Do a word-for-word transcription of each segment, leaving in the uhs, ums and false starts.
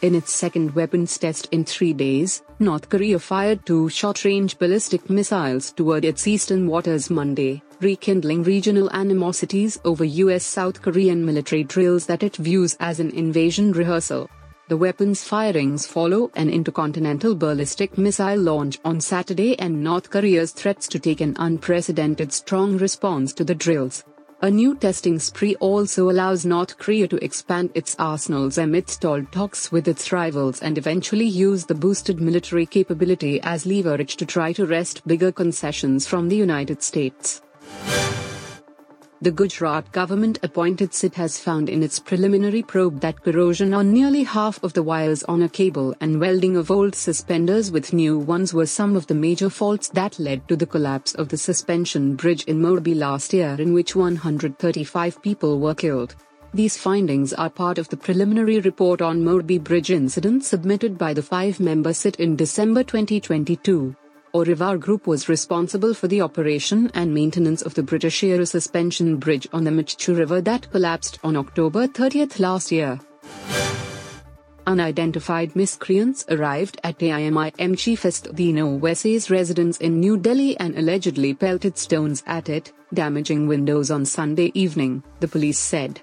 In its second weapons test in three days, North Korea fired two short-range ballistic missiles toward its eastern waters Monday, rekindling regional animosities over U S South Korean military drills that it views as an invasion rehearsal. The weapons firings follow an intercontinental ballistic missile launch on Saturday and North Korea's threats to take an unprecedented strong response to the drills. A new testing spree also allows North Korea to expand its arsenals amid stalled talks with its rivals and eventually use the boosted military capability as leverage to try to wrest bigger concessions from the United States. The Gujarat government-appointed S I T has found in its preliminary probe that corrosion on nearly half of the wires on a cable and welding of old suspenders with new ones were some of the major faults that led to the collapse of the suspension bridge in Morbi last year, in which one hundred thirty-five people were killed. These findings are part of the preliminary report on Morbi bridge incident submitted by the five-member S I T in December twenty twenty-two. Orivar Group was responsible for the operation and maintenance of the British era suspension bridge on the Machchu River that collapsed on October thirtieth last year. Unidentified miscreants arrived at A I M I M chief Astuddin Owaisi's residence in New Delhi and allegedly pelted stones at it, damaging windows on Sunday evening, the police said.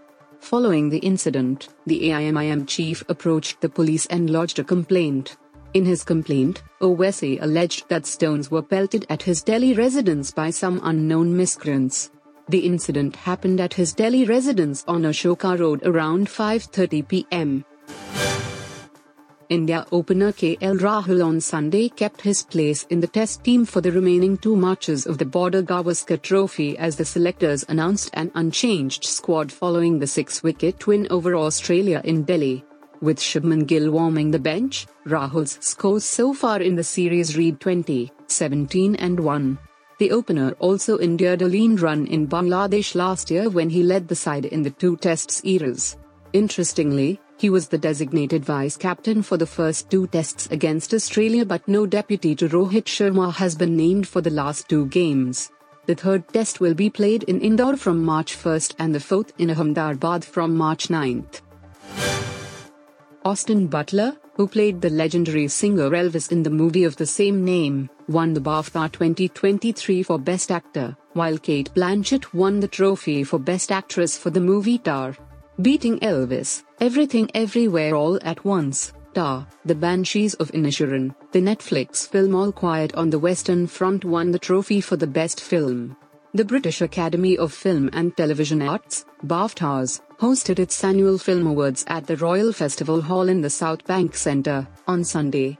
Following the incident, the A I M I M chief approached the police and lodged a complaint. In his complaint, Owaisi alleged that stones were pelted at his Delhi residence by some unknown miscreants. The incident happened at his Delhi residence on Ashoka Road around five thirty p.m. India opener K L Rahul on Sunday kept his place in the test team for the remaining two matches of the Border Gavaskar trophy as the selectors announced an unchanged squad following the six-wicket win over Australia in Delhi. With Shubman Gill warming the bench, Rahul's scores so far in the series read twenty, seventeen and one. The opener also endured a lean run in Bangladesh last year when he led the side in the two Tests eras. Interestingly, he was the designated vice-captain for the first two Tests against Australia, but no deputy to Rohit Sharma has been named for the last two games. The third Test will be played in Indore from March first and the fourth in Ahmedabad from March ninth. Austin Butler, who played the legendary singer Elvis in the movie of the same name, won the BAFTA twenty twenty-three for Best Actor, while Kate Blanchett won the trophy for Best Actress for the movie Tar. Beating Elvis, Everything Everywhere All at Once, Tar, The Banshees of Inisherin, the Netflix film All Quiet on the Western Front won the trophy for the Best Film. The British Academy of Film and Television Arts, BAFTAs, hosted its annual film awards at the Royal Festival Hall in the South Bank Centre on Sunday.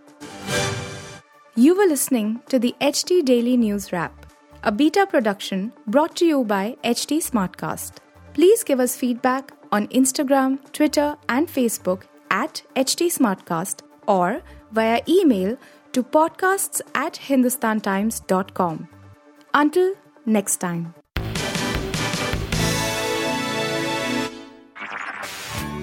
You were listening to the H T Daily News Wrap, a beta production brought to you by H T Smartcast. Please give us feedback on Instagram, Twitter and Facebook at H T Smartcast or via email to podcasts at hindustantimes dot com. Until next time.